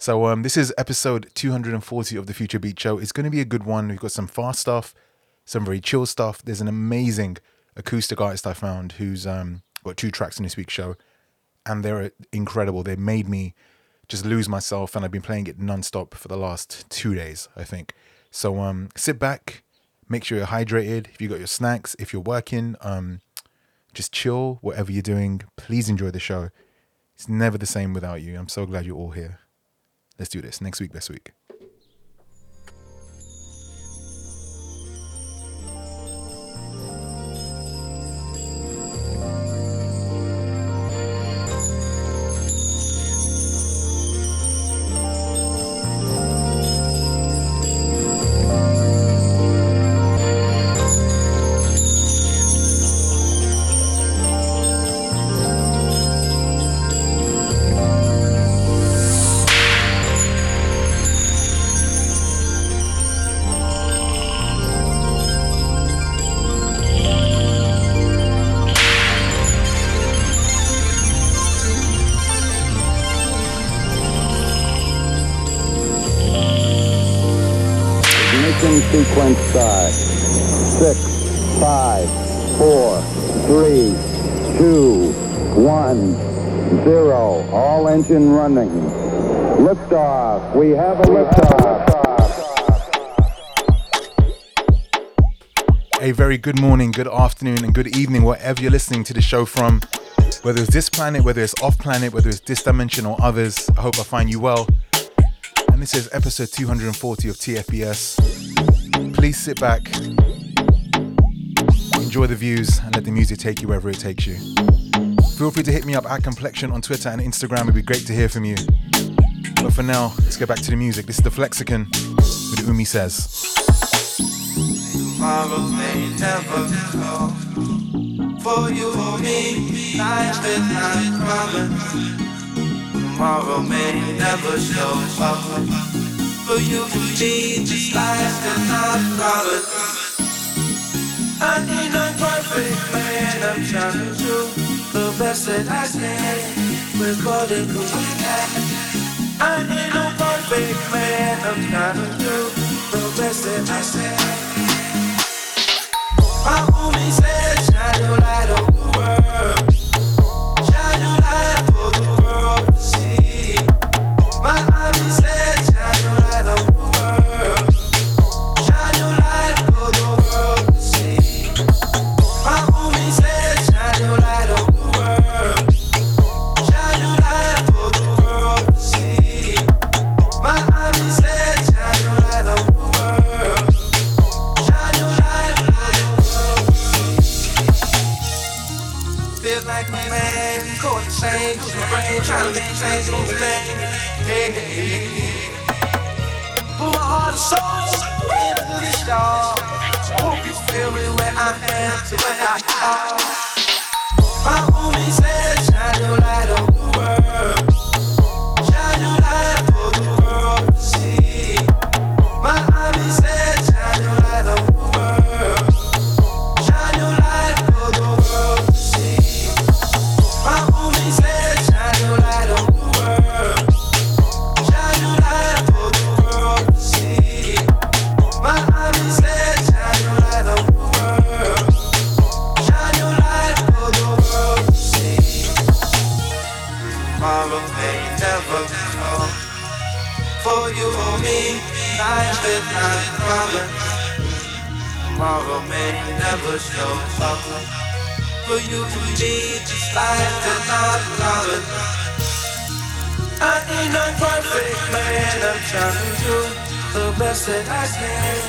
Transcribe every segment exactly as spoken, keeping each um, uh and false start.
So um, this is episode two hundred forty of The Future Beats Show. It's going to be a good one. We've got some fast stuff, some very chill stuff. There's an amazing acoustic artist I found who's um, got two tracks in this week's show, and they're incredible. They made me just lose myself, and I've been playing it non-stop for the last two days, I think. So um, sit back, make sure you're hydrated. If you've got your snacks, if you're working, um, just chill, whatever you're doing. Please enjoy the show. It's never the same without you. I'm so glad you're all here. Let's do this. Next week, best week. Sequence start. Six, five, four, three, two, one, zero. All engine running. Liftoff. We have a liftoff. A very good morning, good afternoon, and good evening, wherever you're listening to the show from. Whether it's this planet, whether it's off planet, whether it's this dimension or others, I hope I find you well. And this is episode two hundred forty of T F B S. Please sit back, enjoy the views, and let the music take you wherever it takes you. Feel free to hit me up at Complexion on Twitter and Instagram. It'd be great to hear from you. But for now, let's get back to the music. This is The Flexican with Umi Says. Tomorrow may never come for you or me, night with night promise. Tomorrow may never show up for you to me, this life does not promise. I need a perfect man, I'm trying to do the best that I can with what it was we had. I need a perfect man, I'm trying to do the best that I can. My homie said, shine your light on the world. Shine your light for the world to see. My homie said, trying to change the thing. Hey, hey, hey. Put my heart and soul into this, y'all. Hope you feel me where I am to where I am. My homie said, shine your light on the world. Shine your light for the world to see. My homie said, shine your light on the world. Shine your light for the world to see. My homie said, life is not a problem. Tomorrow may never show up for you to be. Just life is not a problem. I ain't no perfect man. I'm trying to do the best that I can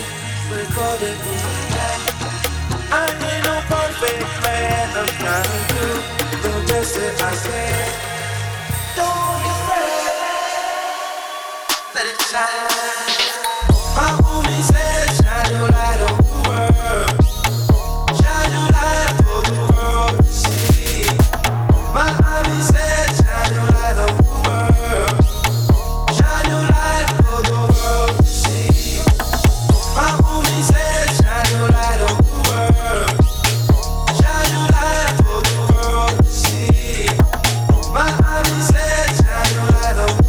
with all that we have. I ain't no perfect man. I'm trying to do the best that I can. Don't be afraid. Let it shine. My homie said, shine your light on the world. Shine your light for the world to see. My homie said, shine your light on the world. Shine your light for the world to see. My homie said, shine your light on the world. Shine your light for the world to see. My homie said, shine your light on the world.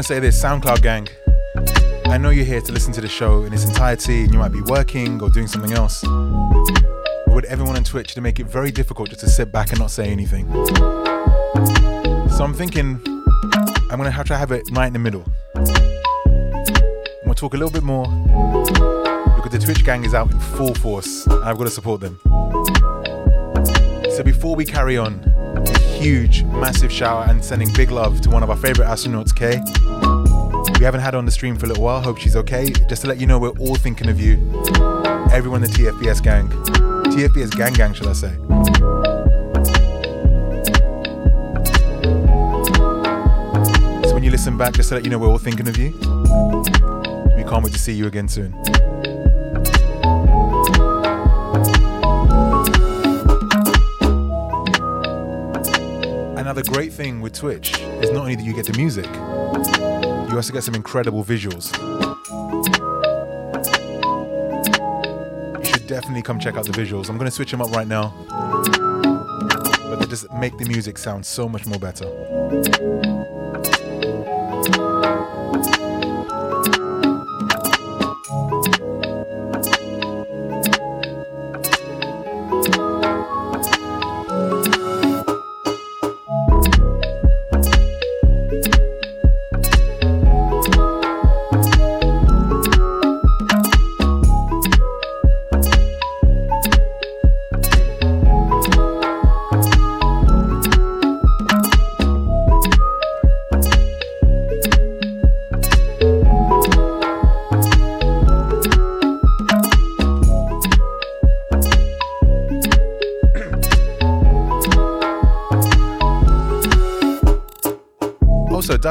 Say this, SoundCloud gang, I know you're here to listen to the show in its entirety and you might be working or doing something else, but with everyone on Twitch they make it very difficult just to sit back and not say anything. So I'm thinking I'm going to try to have it right in the middle. We'll talk a little bit more because the Twitch gang is out in full force and I've got to support them. So before we carry on, a huge massive shout out and sending big love to one of our favourite astronauts, K. We haven't had her on the stream for a little while, hope she's okay. Just to let you know, we're all thinking of you. Everyone in the T F B S gang. T F B S gang gang, shall I say. So when you listen back, just to let you know, we're all thinking of you. We can't wait to see you again soon. the great thing with Twitch is not only that you get the music, you also get some incredible visuals. You should definitely come check out the visuals. I'm going to switch them up right now, but they just make the music sound so much more better.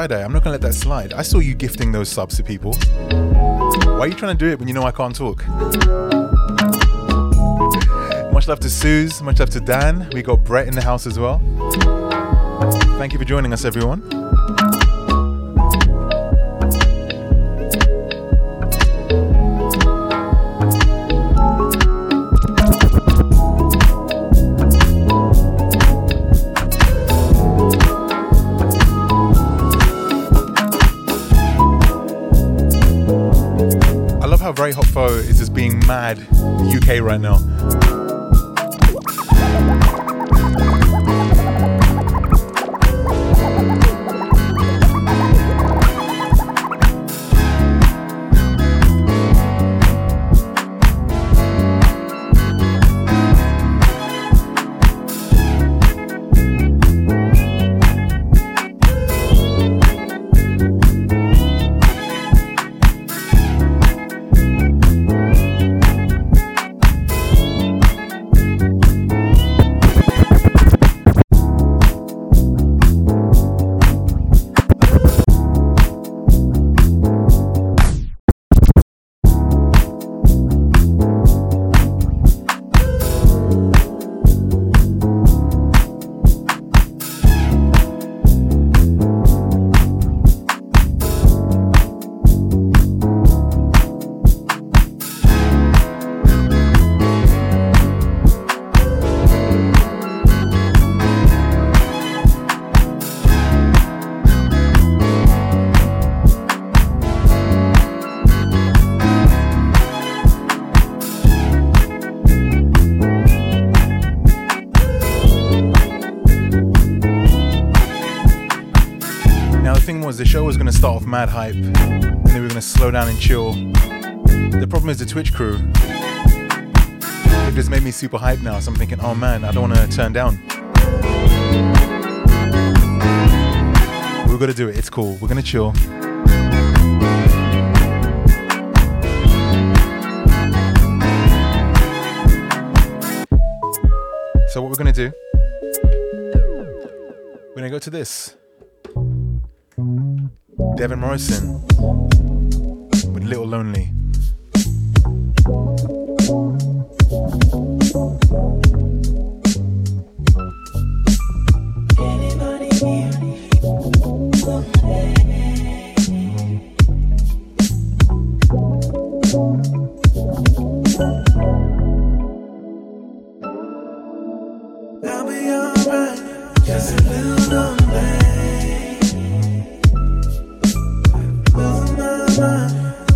I'm not gonna let that slide. I saw you gifting those subs to people. Why are you trying to do it when you know I can't talk? Much love to Suze, much love to Dan. We got Brett in the house as well. Thank you for joining us, everyone. Khoa is just being mad in the U K right now. The show was going to start off mad hype, and then we were going to slow down and chill. The problem is the Twitch crew. They've just made me super hype now, so I'm thinking, oh man, I don't want to turn down. We're going to do it. It's cool. We're going to chill. So what we're going to do, we're going to go to this. Devin Morrison with Little Lonely.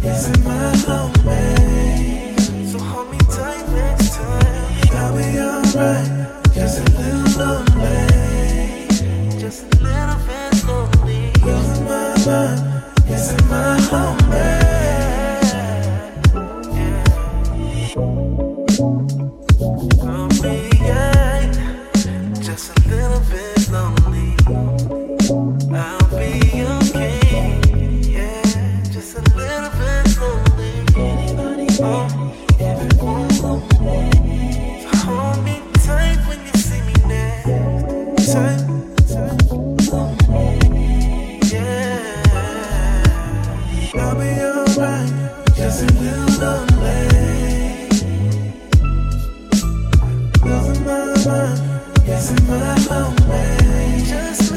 Yes, in my own way. Just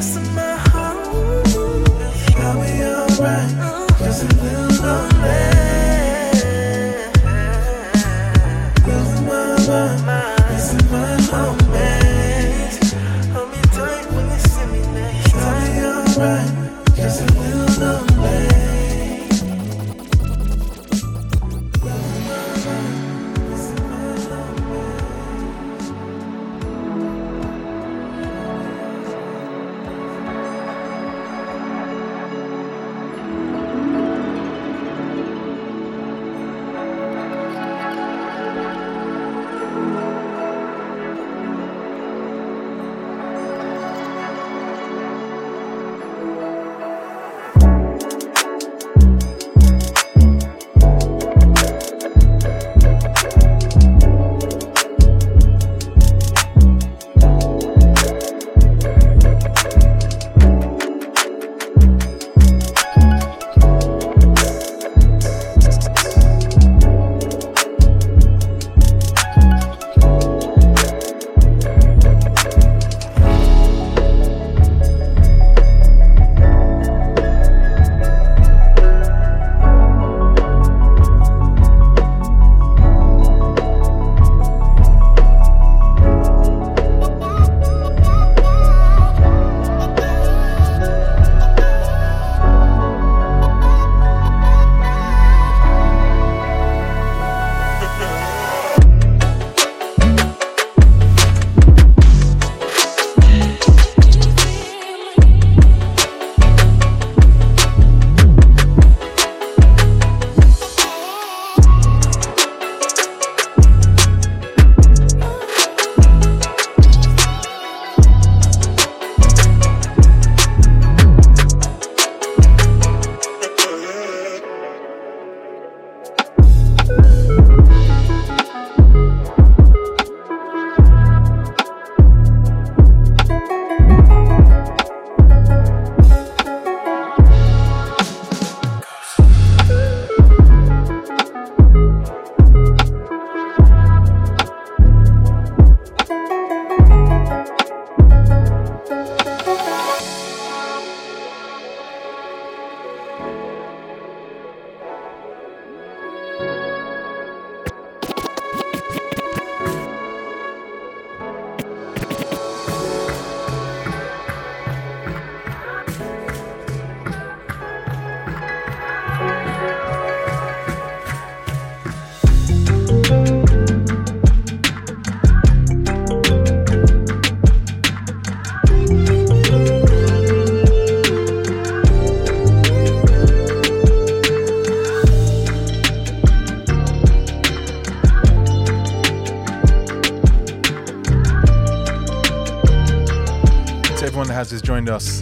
Rez has joined us.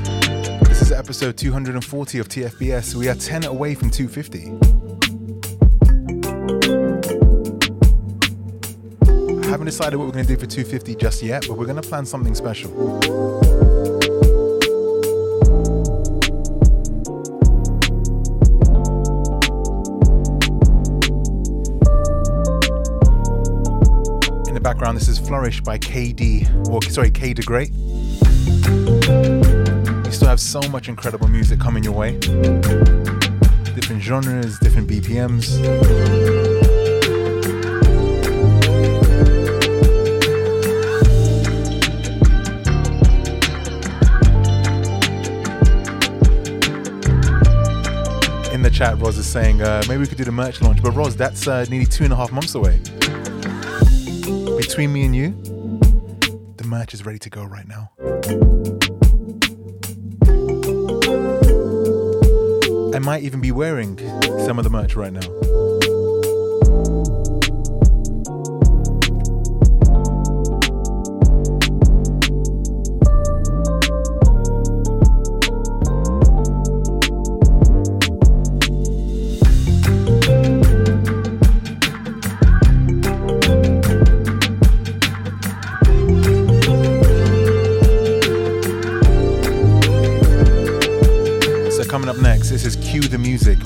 This is episode two hundred forty of T F B S. We are ten away from two fifty. I haven't decided what we're going to do for two fifty just yet, but we're going to plan something special. Background, this is Flourish by K D, or sorry, K D Great. You still have so much incredible music coming your way. Different genres, different B P Ms. In the chat, Roz is saying, uh, maybe we could do the merch launch, but Roz, that's uh, nearly two and a half months away. Between me and you, the merch is ready to go right now. I might even be wearing some of the merch right now.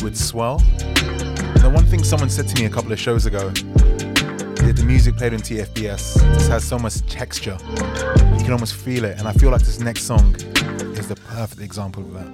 With Swell. The one thing someone said to me a couple of shows ago, that the music played on T F B S just has so much texture. You can almost feel it, and I feel like this next song is the perfect example of that.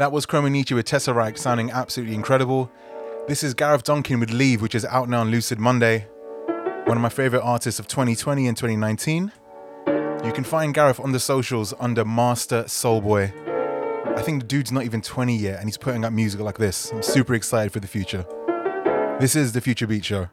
That was Chromonicci with Tesseract, sounding absolutely incredible. This is Gareth Donkin with Leave, which is out now on Lucid Monday. One of my favourite artists of twenty twenty and twenty nineteen. You can find Gareth on the socials under Master Soulboy. I think the dude's not even twenty yet and he's putting up music like this. I'm super excited for the future. This is The Future Beats Show.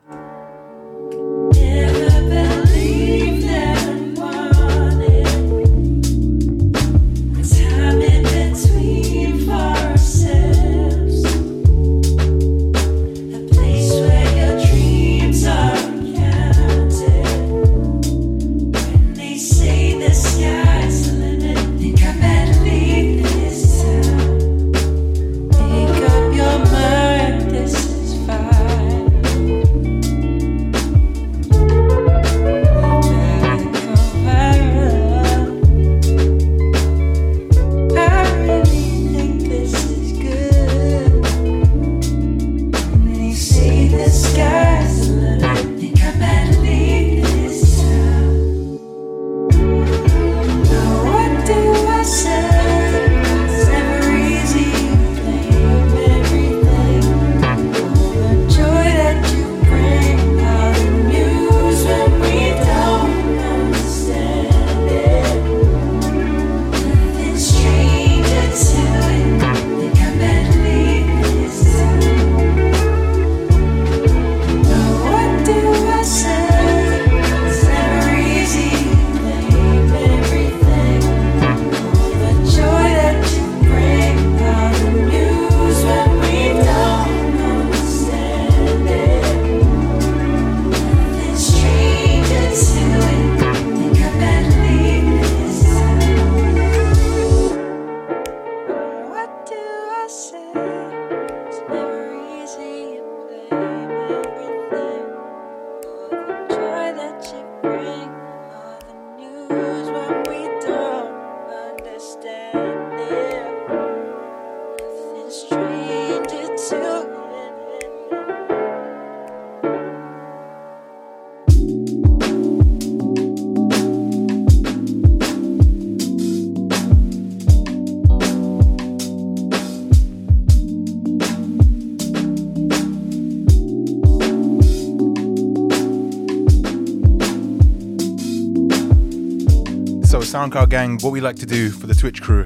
SoundCloud gang, what we like to do for the Twitch crew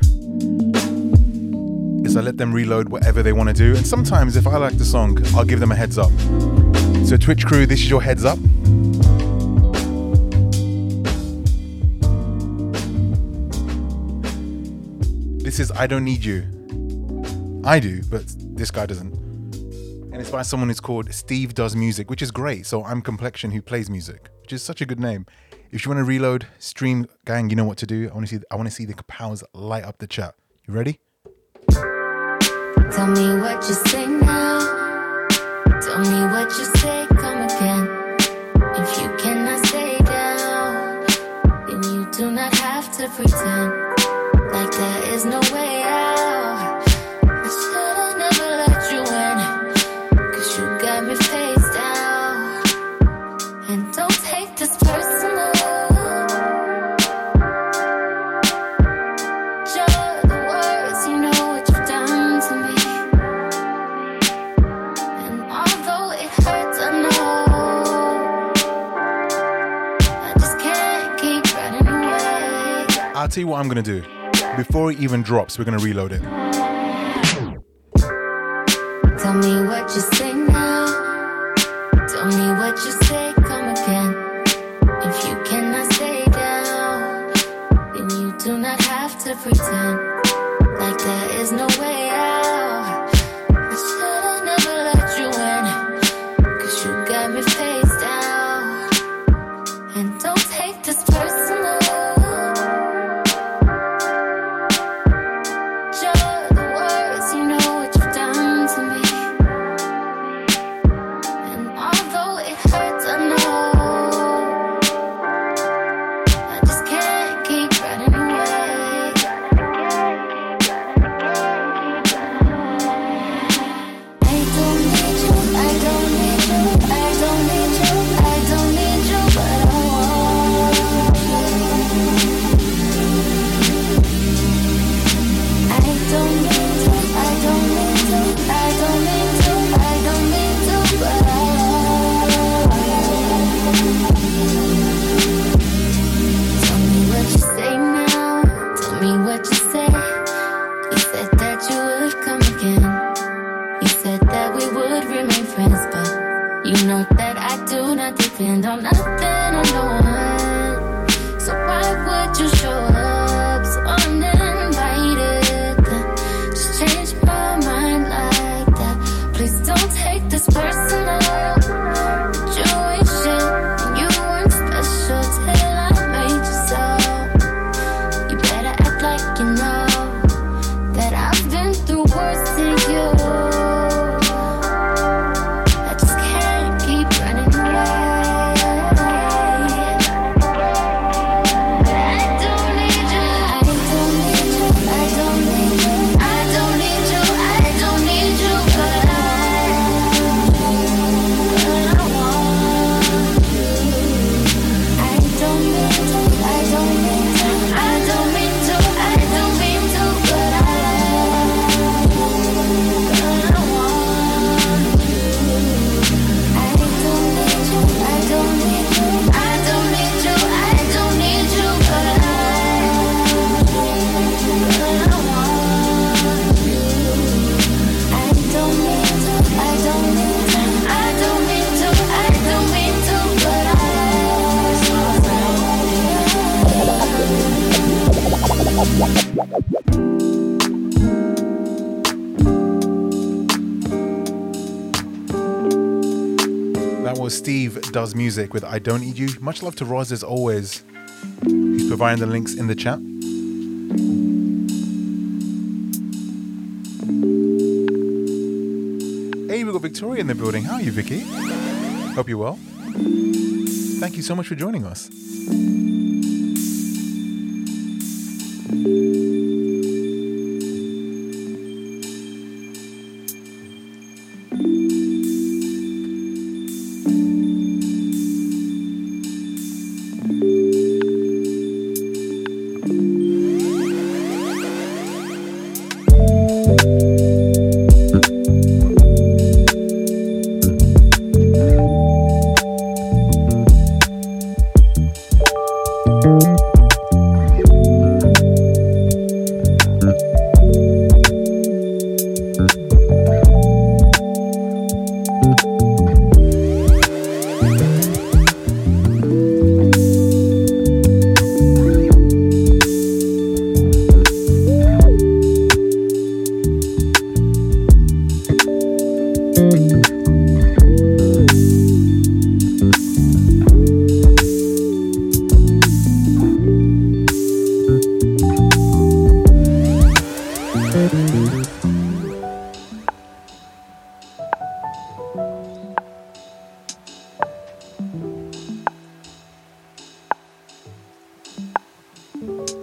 is I let them reload whatever they want to do, and sometimes if I like the song I'll give them a heads up. So Twitch crew, this is your heads up. This is I Don't Need You. I do, but this guy doesn't. And it's by someone who's called Steve Does Music, which is great. So I'm Complexion, who plays music, which is such a good name. If you want to reload, stream, gang, you know what to do. I want to see I want to see the powers light up the chat. You ready? Tell me what you say now. Tell me what you say, come again. If you cannot stay down, then you do not have to pretend like there is no way out. I should have never let you in, 'cause you got me face down. And don't take this personal. I'll tell you what I'm going to do. Before it even drops, we're going to reload it. Tell me what you say now. Tell me what you say, come again. If you cannot stay down, then you do not have to pretend like there is no way out. I should have never let you in, 'cause you got me face down. And don't take this personal. count nothing on no one. So why would you show up so uninvited? Just change my mind like that. Please don't take this personal. That was Steve Does Music with I Don't Need You. Much love to Roz as always. He's providing the links in the chat. Hey, we've got Victoria in the building. How are you, Vicky? Hope you're well. Thank you so much for joining us. Thank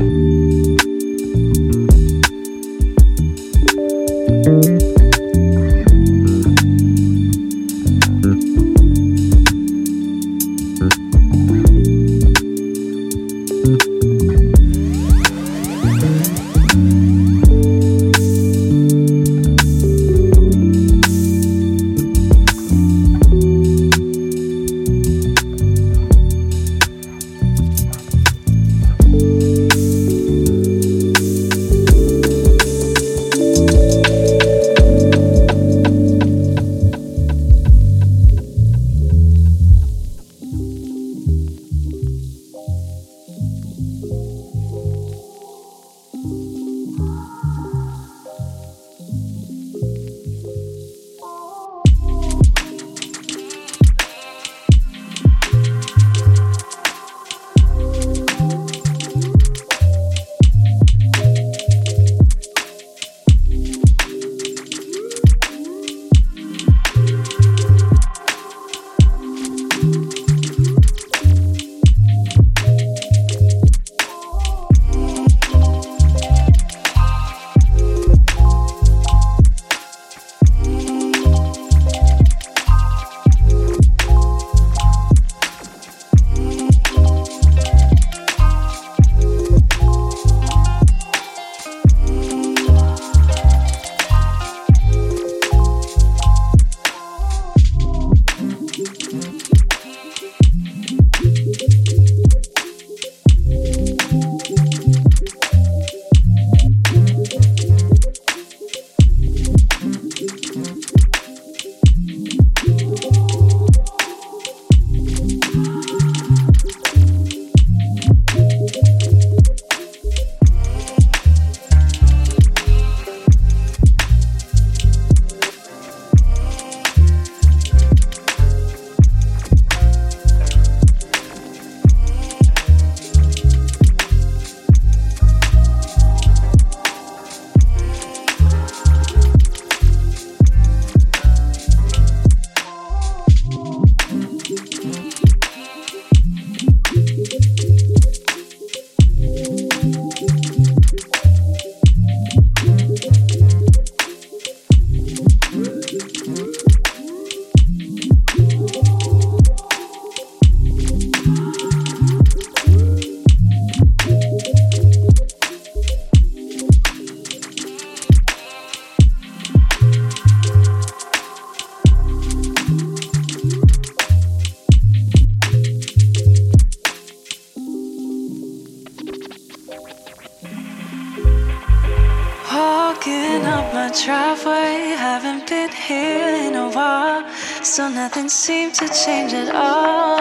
you. walking up my driveway, haven't been here in a while, so nothing seemed to change at all.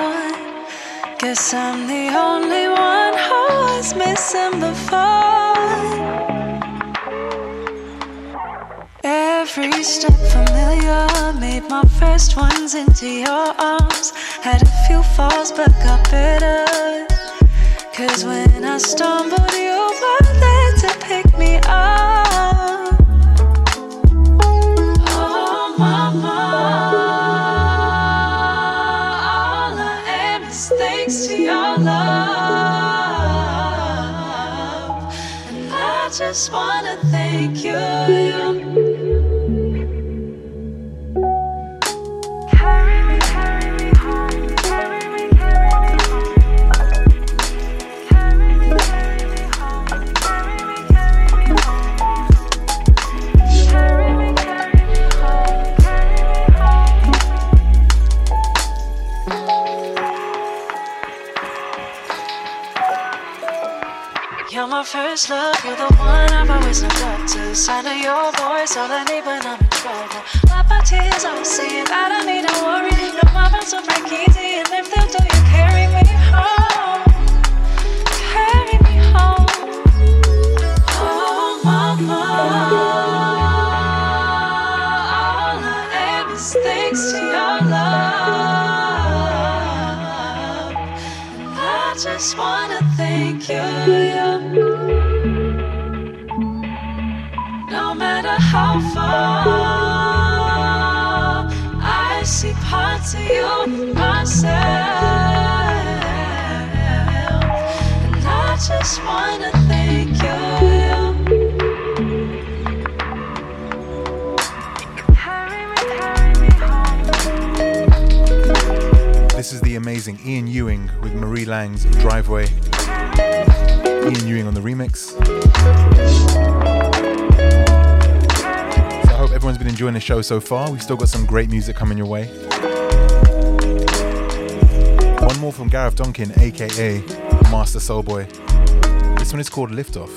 Guess I'm the only one who was missing before. Every step familiar, made my first ones into your arms. Had a few falls but got better, 'cause when I stumbled you were there to pick me up. Oh mama, all I am is thanks to your love, and I just wanna thank you. First love, you're the one I've always neglected. Sound of your voice, all I need when I'm in trouble. Wipe my tears, I will say it. I don't need to worry. No, my arms will break easy, and if they'll do, you carry me home, carry me home. Oh mama, all I am is thanks to your love, and I just wanna thank you. How far I see parts of you myself, and I just wanna thank you. This is the amazing Ian Ewing with Marie Lang's Driveway. Ian Ewing on the remix. Everyone's been enjoying the show so far. We've still got some great music coming your way. One more from Gareth Donkin, aka Master Soulboy. This one is called Liftoff.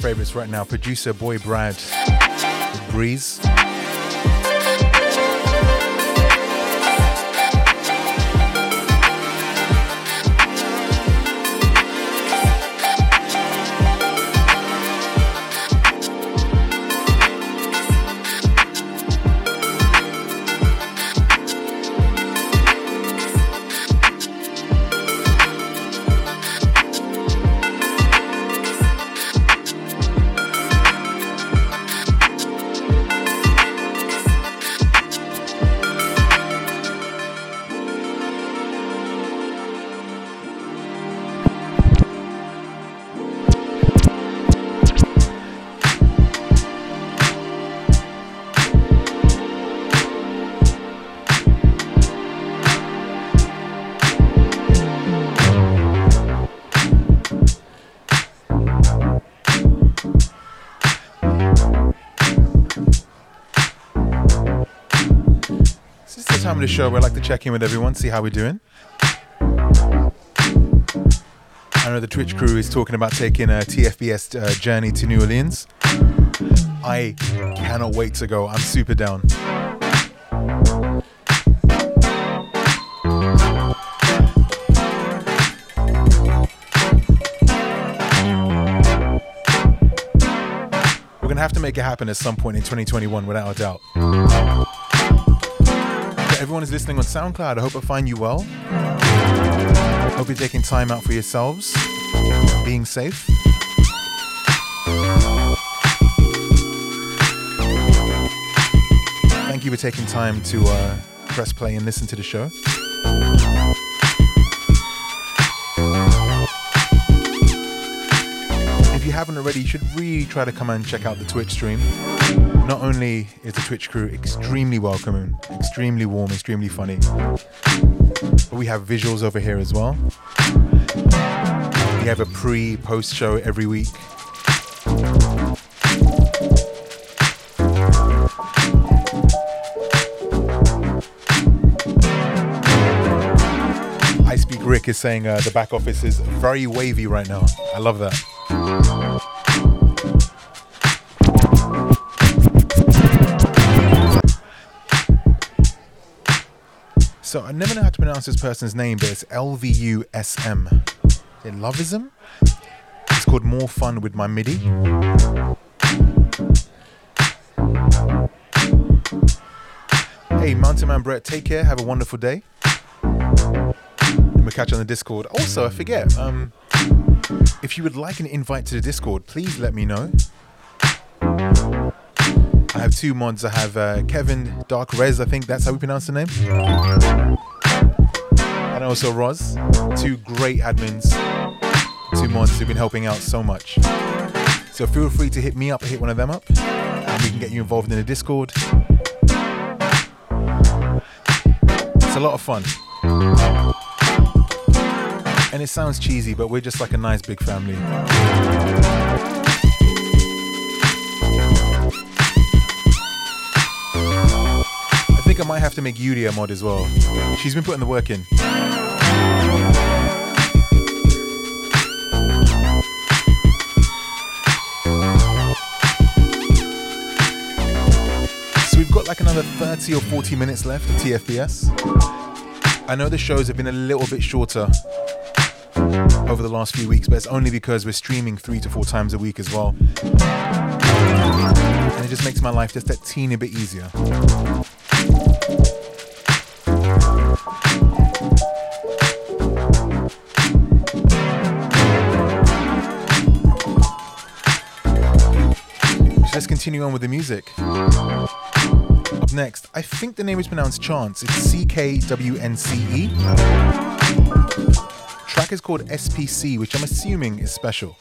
Favorites right now, Producerboibrad, Breeze. time of the show where I like to check in with everyone, see how we're doing. I know the Twitch crew is talking about taking a T F B S uh, journey to New Orleans. I cannot wait to go. I'm super down. We're going to have to make it happen at some point in twenty twenty-one, without a doubt. But everyone who's listening on SoundCloud, I hope I find you well. Hope you're taking time out for yourselves, being safe. Thank you for taking time to uh, press play and listen to the show. If you haven't already, you should really try to come and check out the Twitch stream. Not only is the Twitch crew extremely welcoming, extremely warm, extremely funny, but we have visuals over here as well. We have a pre-post show every week. IcepeakRick is saying uh, the back office is very wavy right now. I love that. So I never know how to pronounce this person's name, but it's L V U S M. In Lovism? It's called More Fun With My MIDI. Hey, Mountain Man Brett, take care. Have a wonderful day. And we'll catch you on the Discord. Also, I forget, um, if you would like an invite to the Discord, please let me know. I have two mods. I have uh, Kevin Dark Rez, I think that's how we pronounce the name. And also Roz. Two great admins. Two mods who've been helping out so much. So feel free to hit me up or hit one of them up. And we can get you involved in the Discord. It's a lot of fun. And it sounds cheesy, but we're just like a nice big family. I might have to make Yulia a mod as well. She's been putting the work in. So we've got like another thirty or forty minutes left of T F B S. I know the shows have been a little bit shorter over the last few weeks, but it's only because we're streaming three to four times a week as well. And it just makes my life just a teeny bit easier. Let's continue on with the music. Up next, I think the name is pronounced Chance. It's C K W N C E. Track is called S P C, which I'm assuming is special.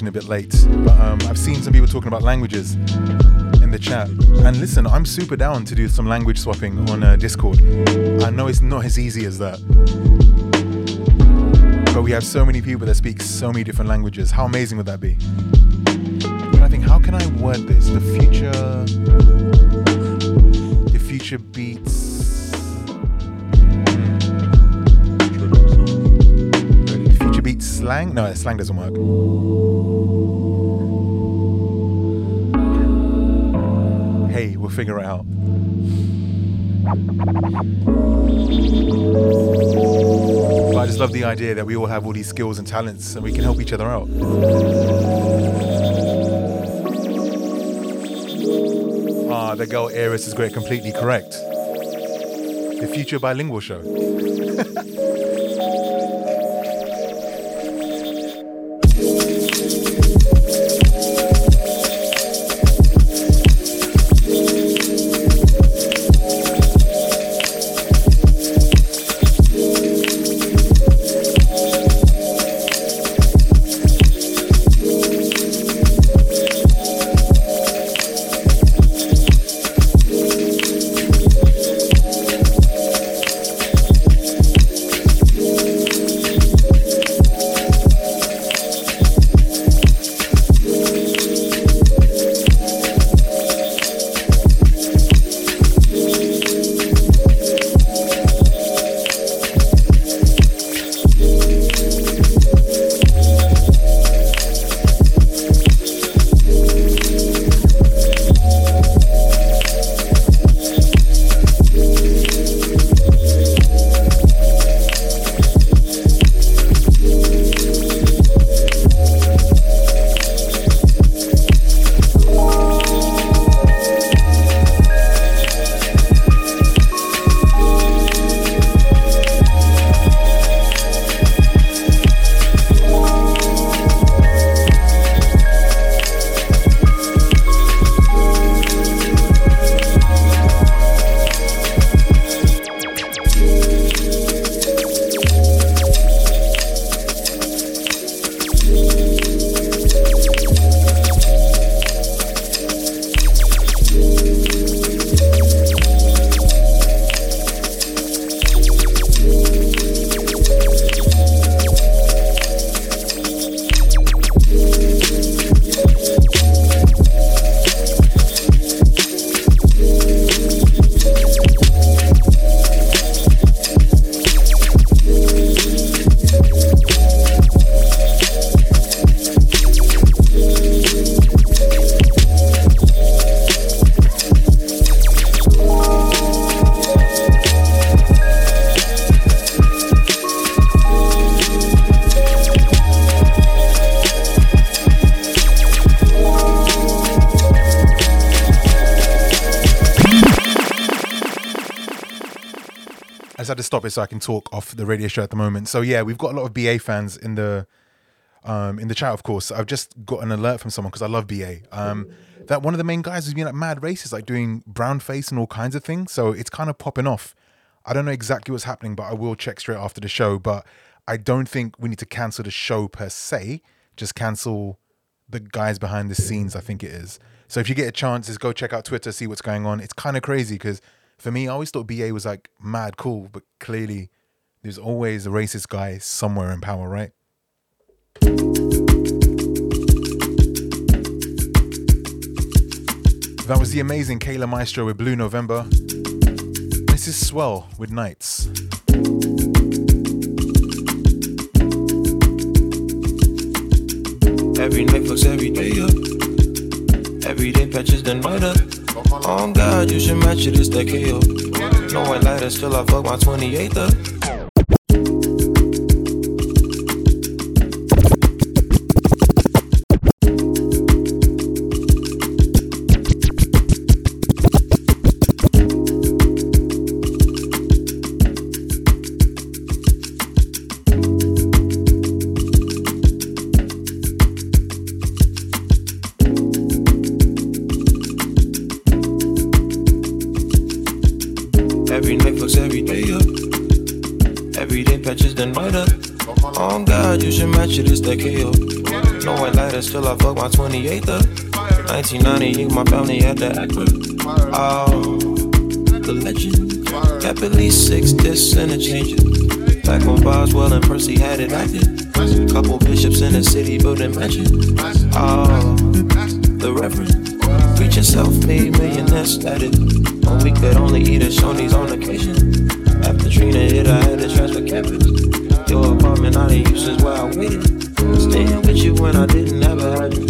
conversation a bit late, but um, I've seen some people talking about languages in the chat. And listen, I'm super down to do some language swapping on uh, Discord. I know it's not as easy as that, but we have so many people that speak so many different languages. How amazing would that be? And I think, how can I word this? The future... The future beats... Beat slang? No, slang doesn't work. Hey, we'll figure it out. But I just love the idea that we all have all these skills and talents and we can help each other out. Ah, the girl Aeris is great, completely correct. The future bilingual show. Stop it so I can talk off the radio show at the moment. So yeah, we've got a lot of B A fans in the um, in the chat, of course. I've just got an alert from someone because I love B A. Um, that one of the main guys has been like mad racist, like doing brown face and all kinds of things. So it's kind of popping off. I don't know exactly what's happening, but I will check straight after the show. But I don't think we need to cancel the show per se. Just cancel the guys behind the scenes, I think it is. So if you get a chance, just go check out Twitter, see what's going on. It's kind of crazy because for me, I always thought B A was like mad cool, but clearly there's always a racist guy somewhere in power, right? That was the amazing K Le Maestro with Blue November. This is Swell with Nights. Every night looks every day up. Every day patches the night up. Oh God, you should match it, it's the K O. No one lighter till I fuck my twenty-eighth up. Match it, it's the K O. No white lighters till I fuck my twenty-eighth up. nineteen ninety-eight, my family had the Accra. Oh, the legend. Got at least six discs and a changer. Back when Boswell and Percy had it active. Couple bishops in the city building mansion. Oh, the reverend. Preaching self-made millionaire status. When we could only eat at Shoney's on occasion. After Trina hit, I had to transfer campus. Your apartment out of Houston's where I waited. Staying with you when I didn't ever have you.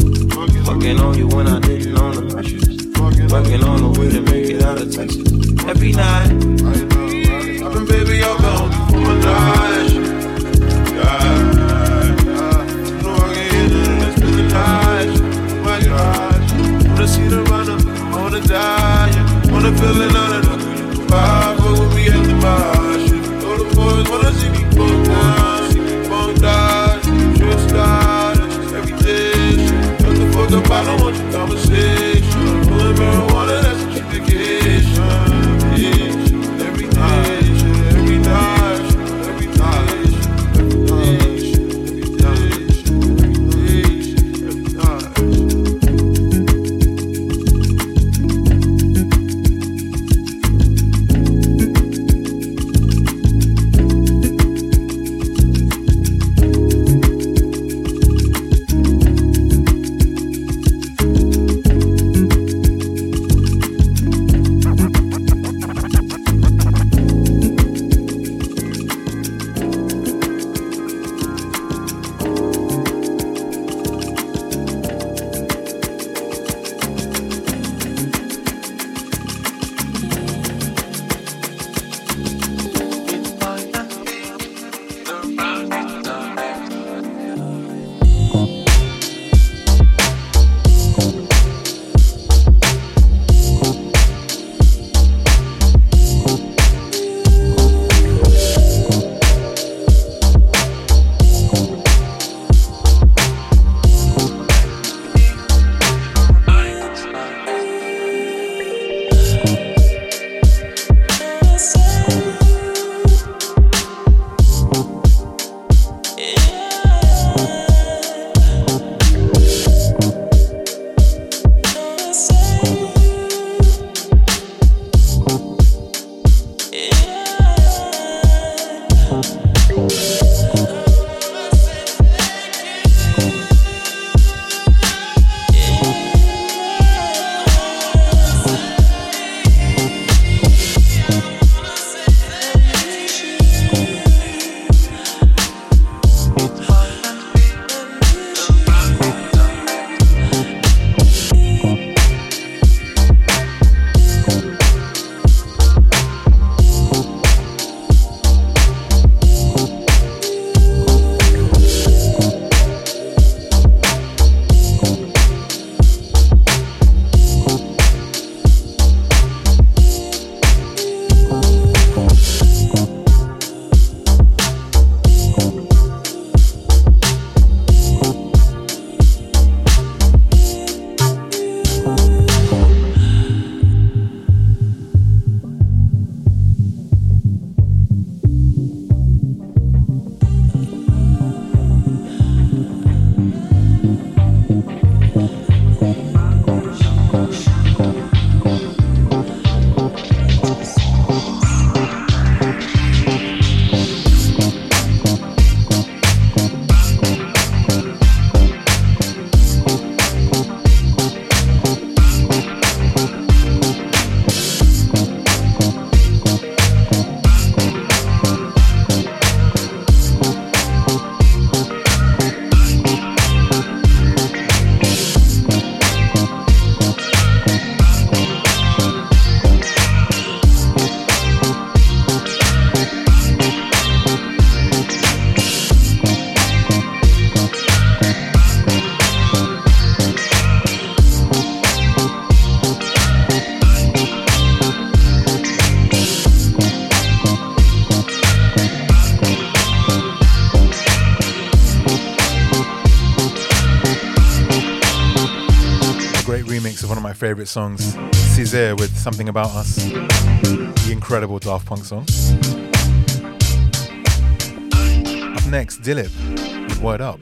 Fucking on you when I didn't own the mattress. Fucking on the way to make it out of Texas. Every night I've been baby, I'll go for my night. You know I can hit it and it's been the night. My God, wanna see the runner, wanna die. Wanna feel it out of the vibe, but we'll be at the bar. Shit, go to boys, wanna see me both down. See me both die. I don't want your conversation. Pulling marijuana, that's a justification. Every night, every night, every favorite songs, Cezaire with Something About Us, the incredible Daft Punk song. Up next, Dilip with Word Up.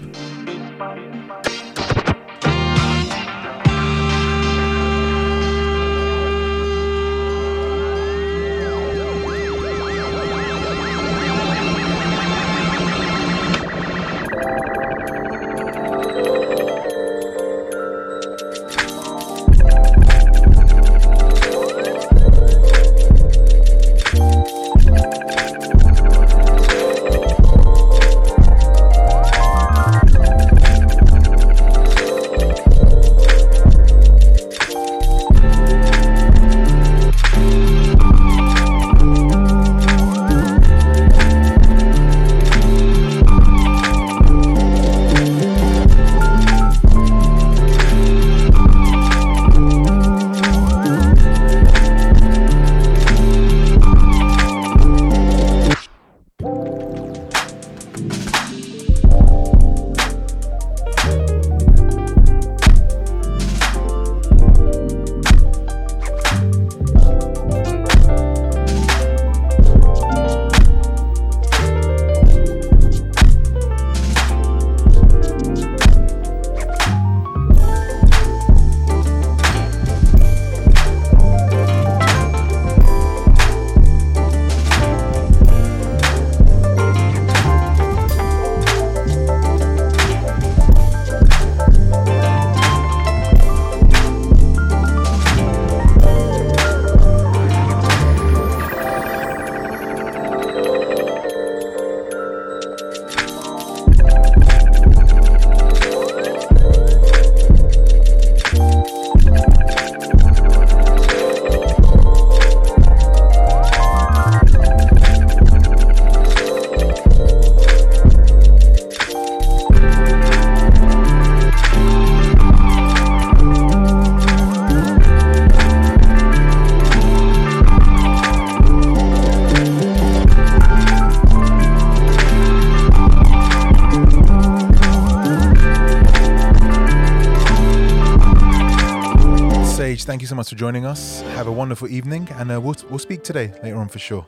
Thank you so much for joining us. Have a wonderful evening, and uh, we'll, we'll speak today, later on for sure.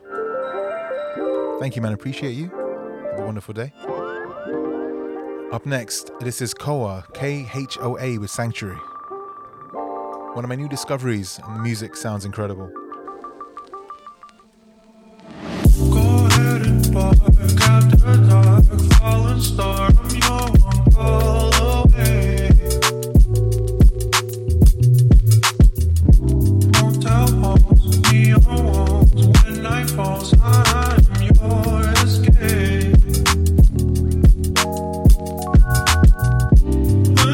Thank you, man. Appreciate you. Have a wonderful day. Up next, this is Khoa, K H O A with Sanctuary. One of my new discoveries, and the music sounds incredible. Go ahead and bark at the dark, fallen star, I'm your one call away. Motel halls, neon walls, when night falls, I'm your escape. I wanna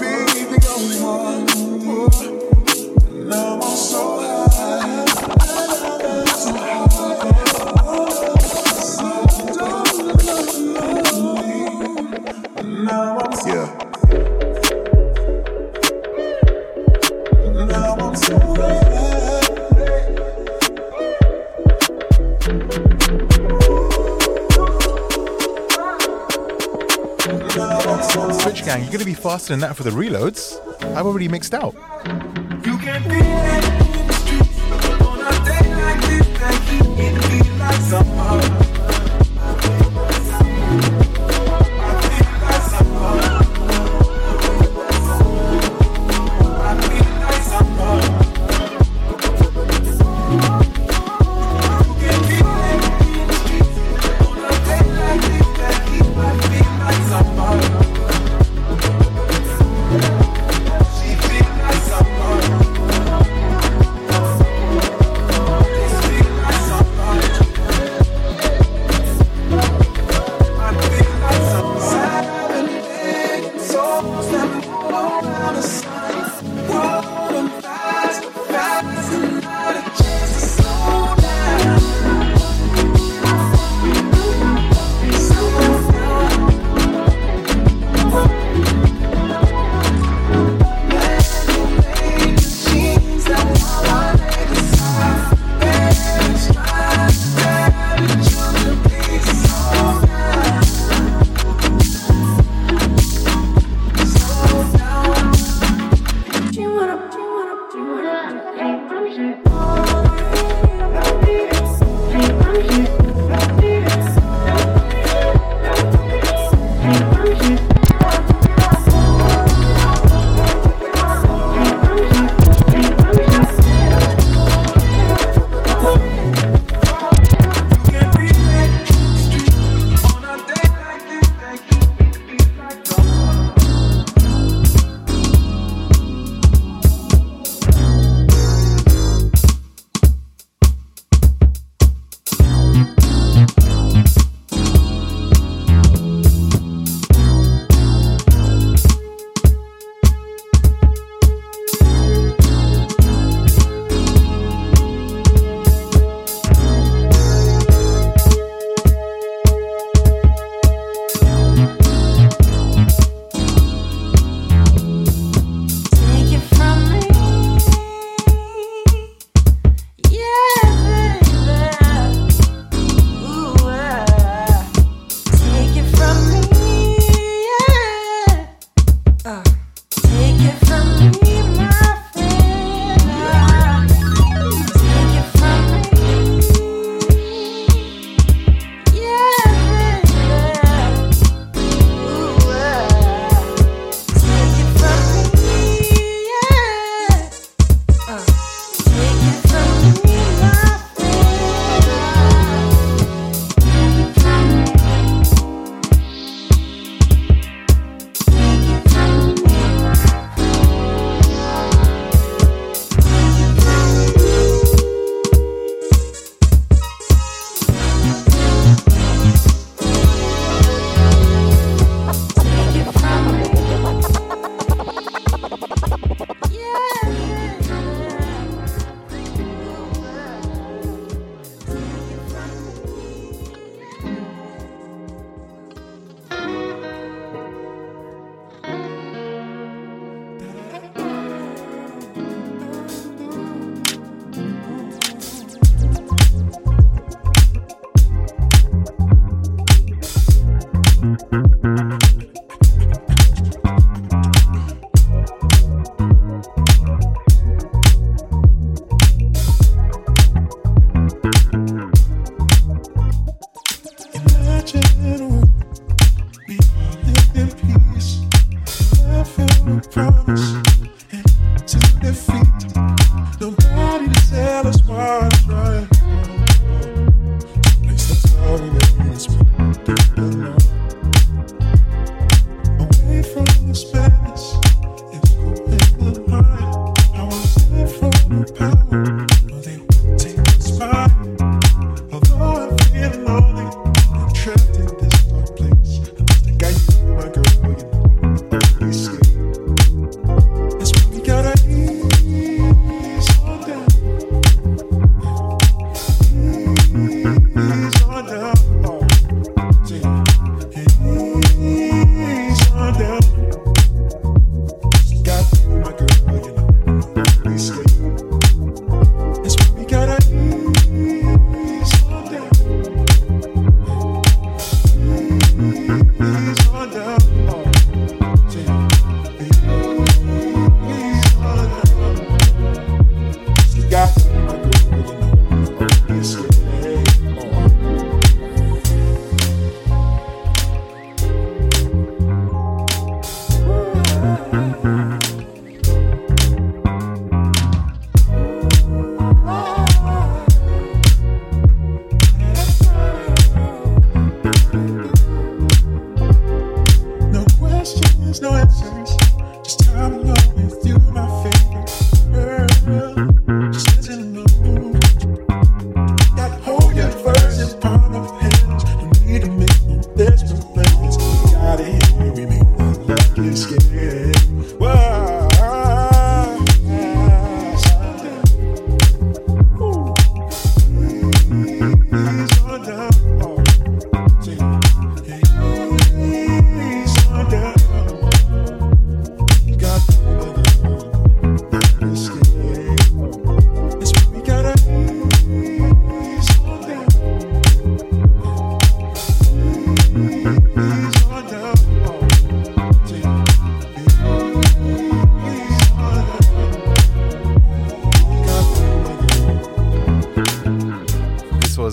be the only one. gang, you're going to be faster than that for the reloads. I've already mixed out. You can be in the streets on a day like this that keep me feel like summer.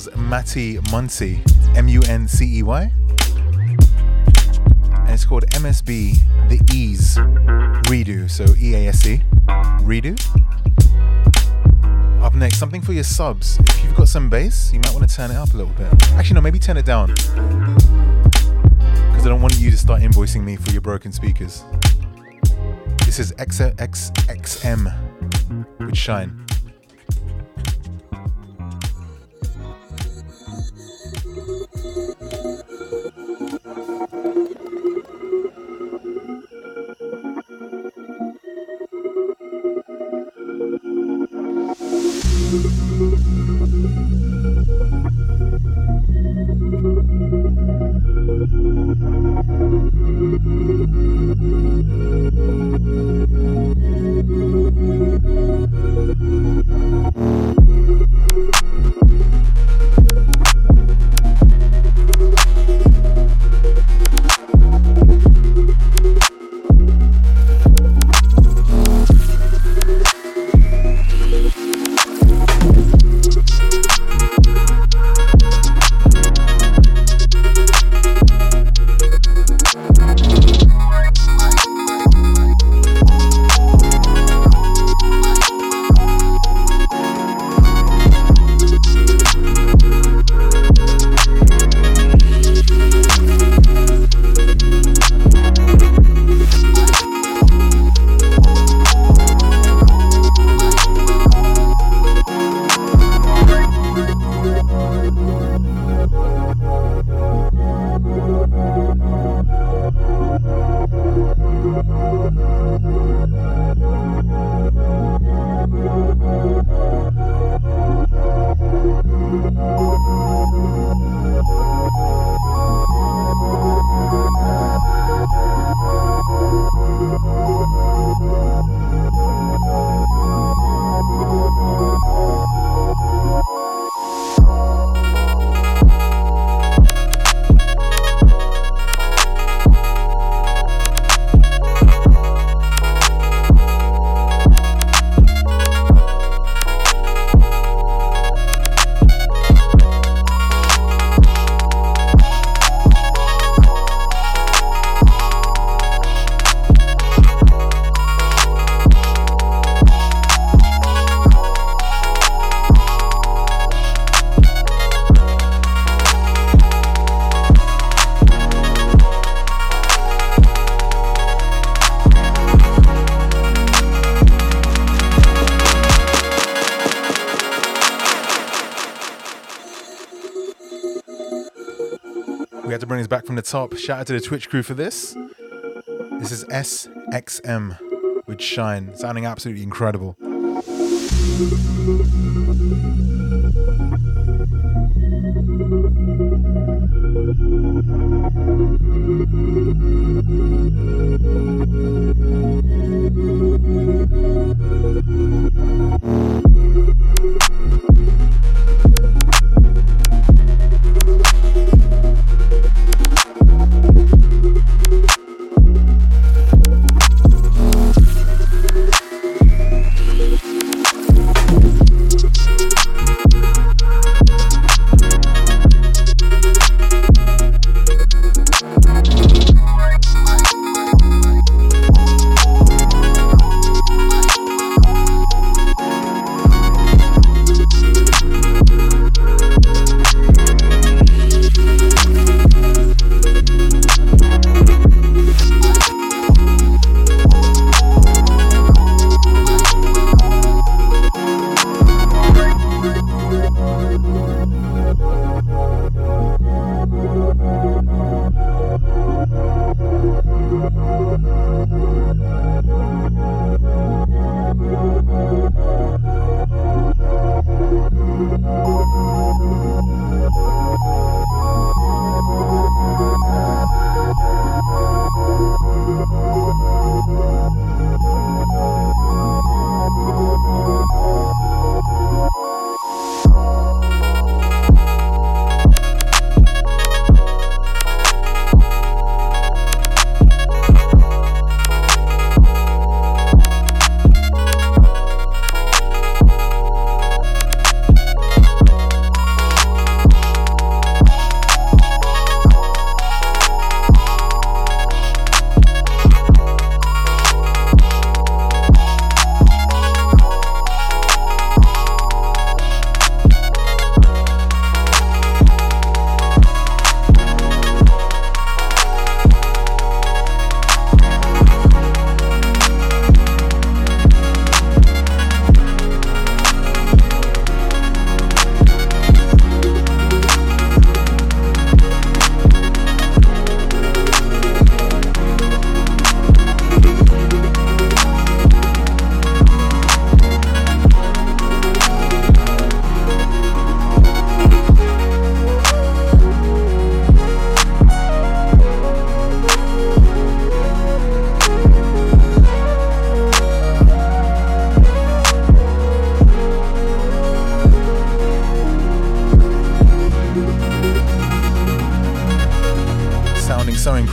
was Matti Muncey, M U N C E Y. And it's called M S B The Ease Redo, so E A S E, Redo. Up next, something for your subs. If you've got some bass, you might want to turn it up a little bit. Actually, no, maybe turn it down. Because I don't want you to start invoicing me for your broken speakers. This is X X X M with Shine. From the top, shout out to the Twitch crew for this. This is S X M with Shine, sounding absolutely incredible. We'll be right back.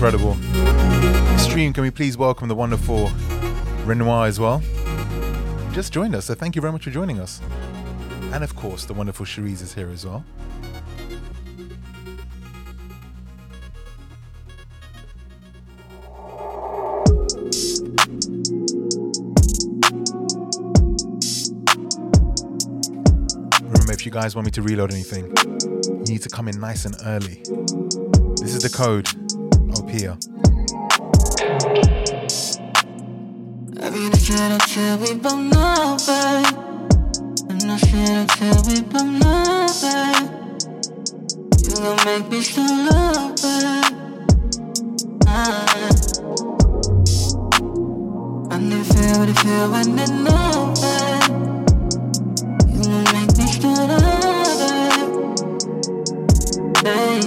incredible. Extreme, can we please welcome the wonderful Renoir as well? Just joined us, so thank you very much for joining us. And of course, the wonderful Cherise is here as well. Remember, if you guys want me to reload anything, you need to come in nice and early. This is the code, Opia. I've been a kid until we bump over. I'm not shit until we bump over. You gon' make me so over. I never feel what it feel when it's over. You gon' make me so over. Hey. Yeah.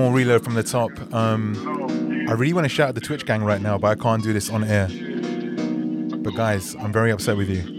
more reload from the top. Um, I really want to shout at the Twitch gang right now, but I can't do this on air. But guys, I'm very upset with you.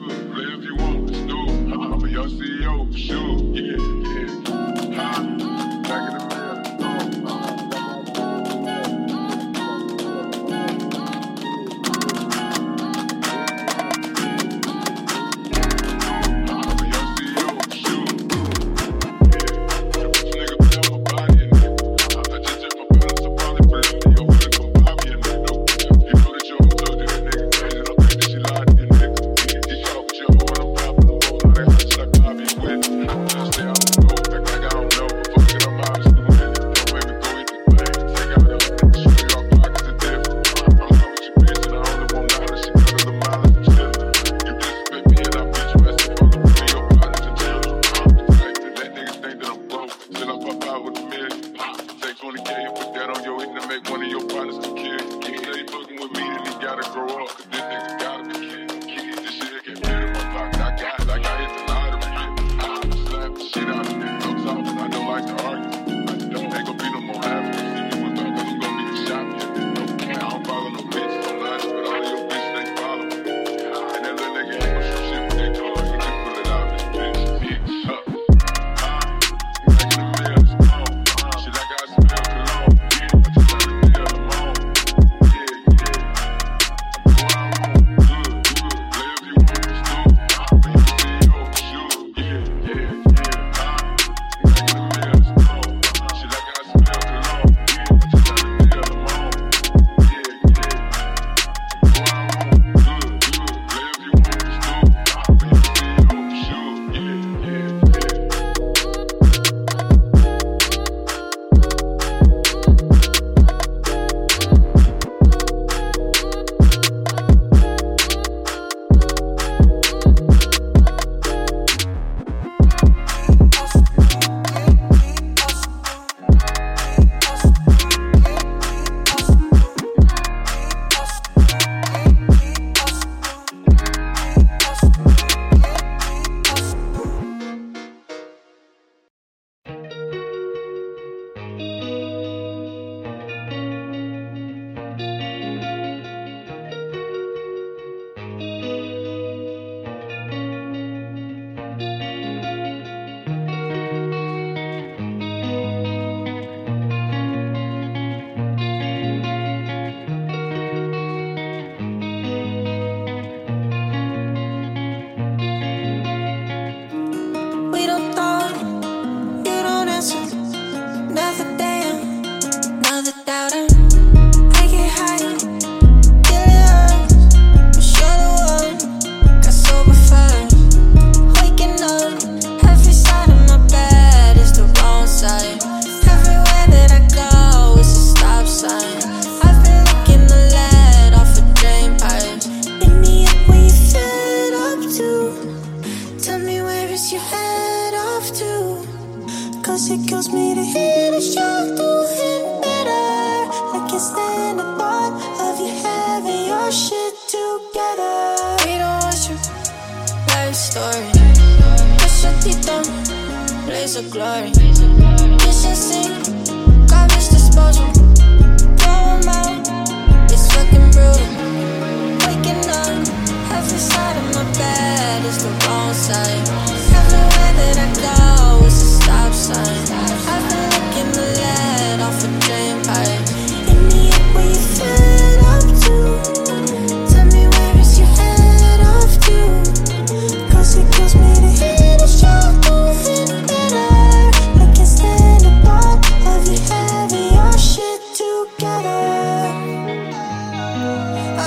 I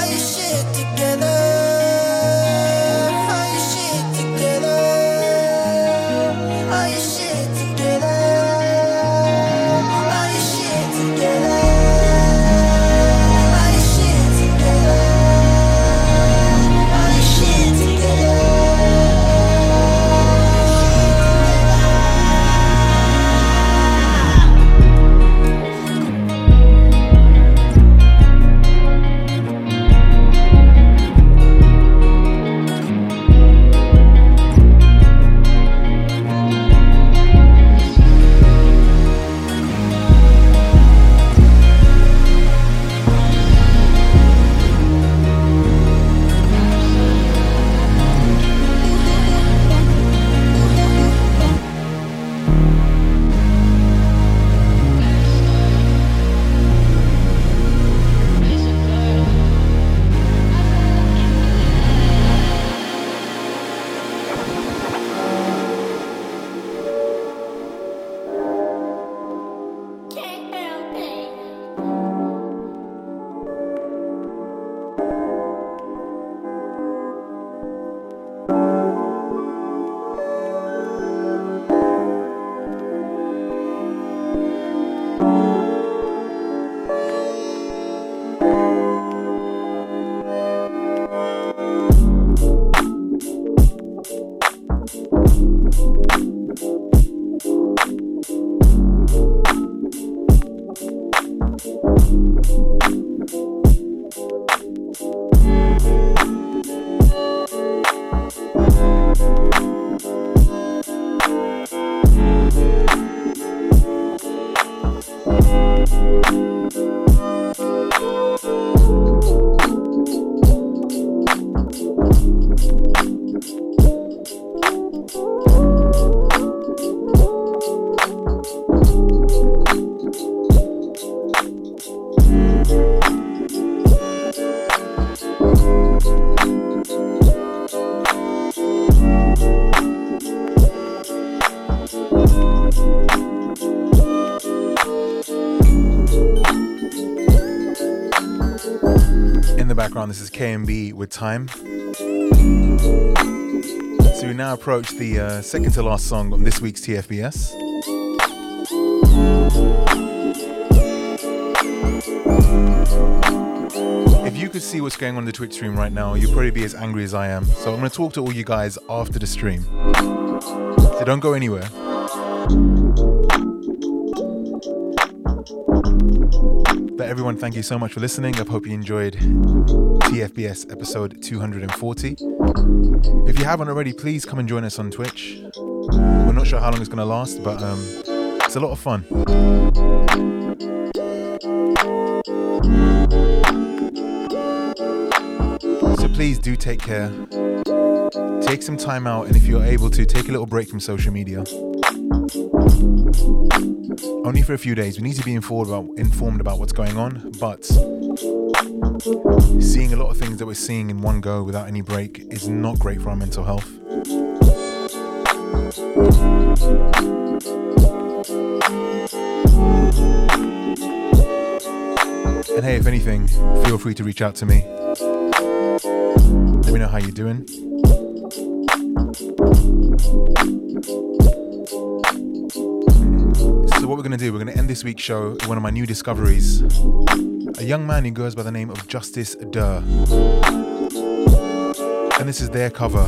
This is K M B with Time. So we now approach the uh, second to last song on this week's T F B S. If you could see what's going on in the Twitch stream right now, you'll probably be as angry as I am. So I'm going to talk to all you guys after the stream. So don't go anywhere. But everyone, thank you so much for listening. I hope you enjoyed T F B S episode two hundred forty. If you haven't already, please come and join us on Twitch. We're not sure how long it's going to last, but um, it's a lot of fun. So please do take care. Take some time out, and if you're able to, take a little break from social media. Only for a few days. We need to be informed about, informed about what's going on, but seeing a lot of things that we're seeing in one go without any break is not great for our mental health. And hey, if anything, feel free to reach out to me. Let me know how you're doing. So what we're going to do, we're going to end this week's show with one of my new discoveries. A young man who goes by the name of Justice Der. And this is their cover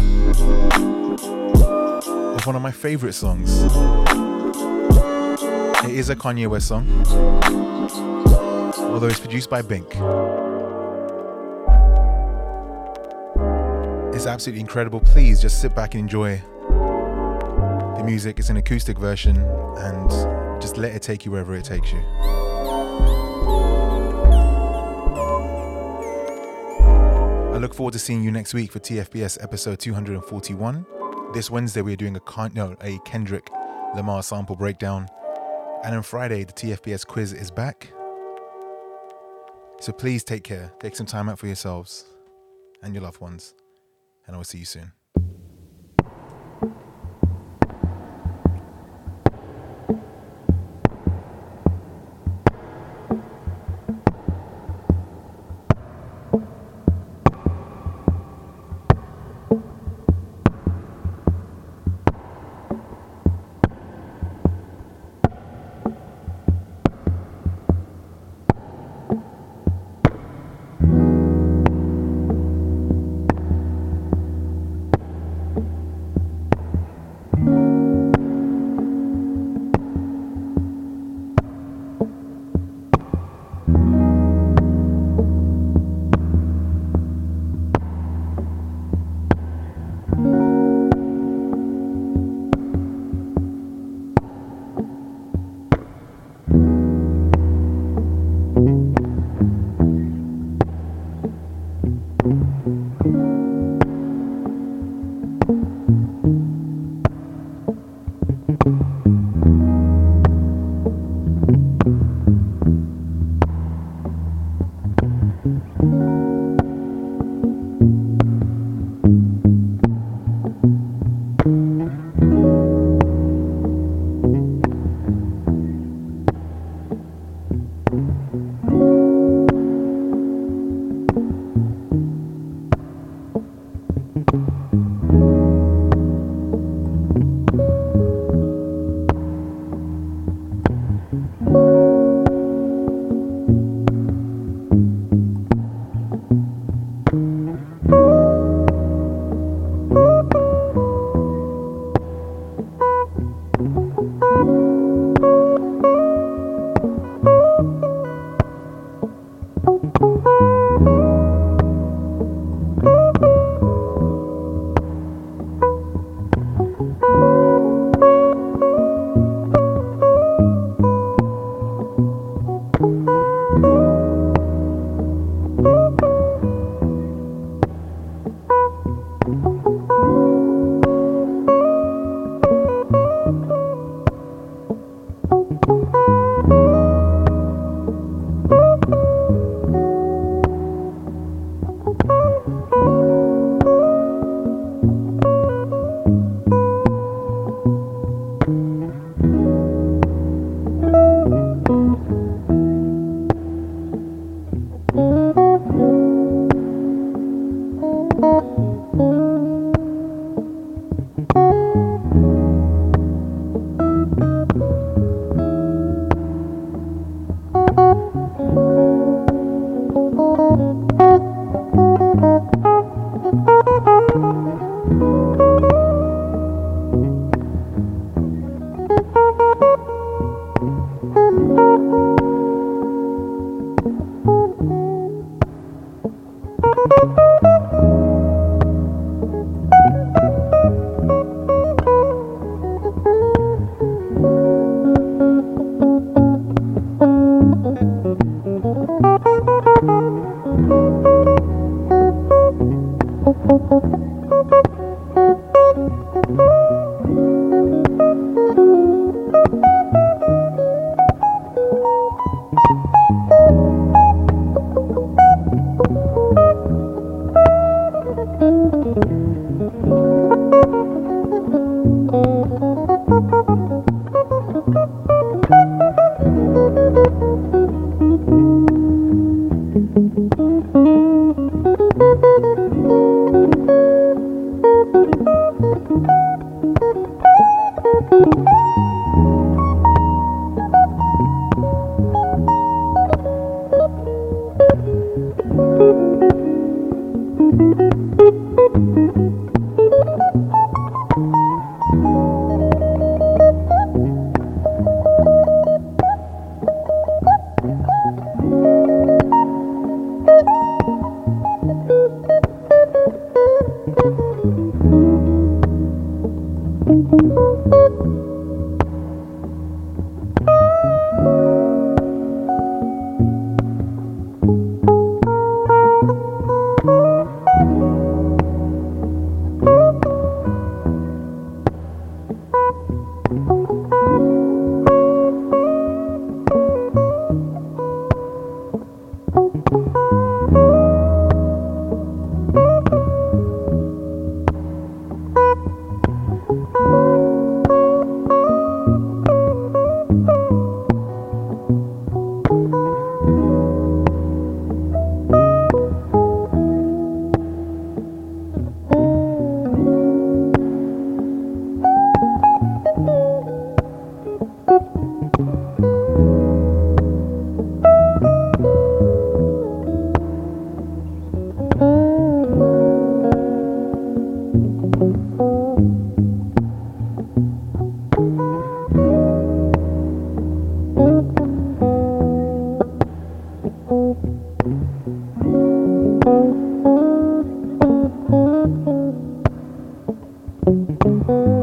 of one of my favourite songs. It is a Kanye West song, although it's produced by Bink. It's absolutely incredible. Please just sit back and enjoy the music. It's an acoustic version, and just let it take you wherever it takes you. I look forward to seeing you next week for T F B S episode two hundred forty-one. This Wednesday we are doing a no, a Kendrick Lamar sample breakdown, and on Friday the T F B S quiz is back. So please take care, take some time out for yourselves and your loved ones, and I will see you soon. Thank you.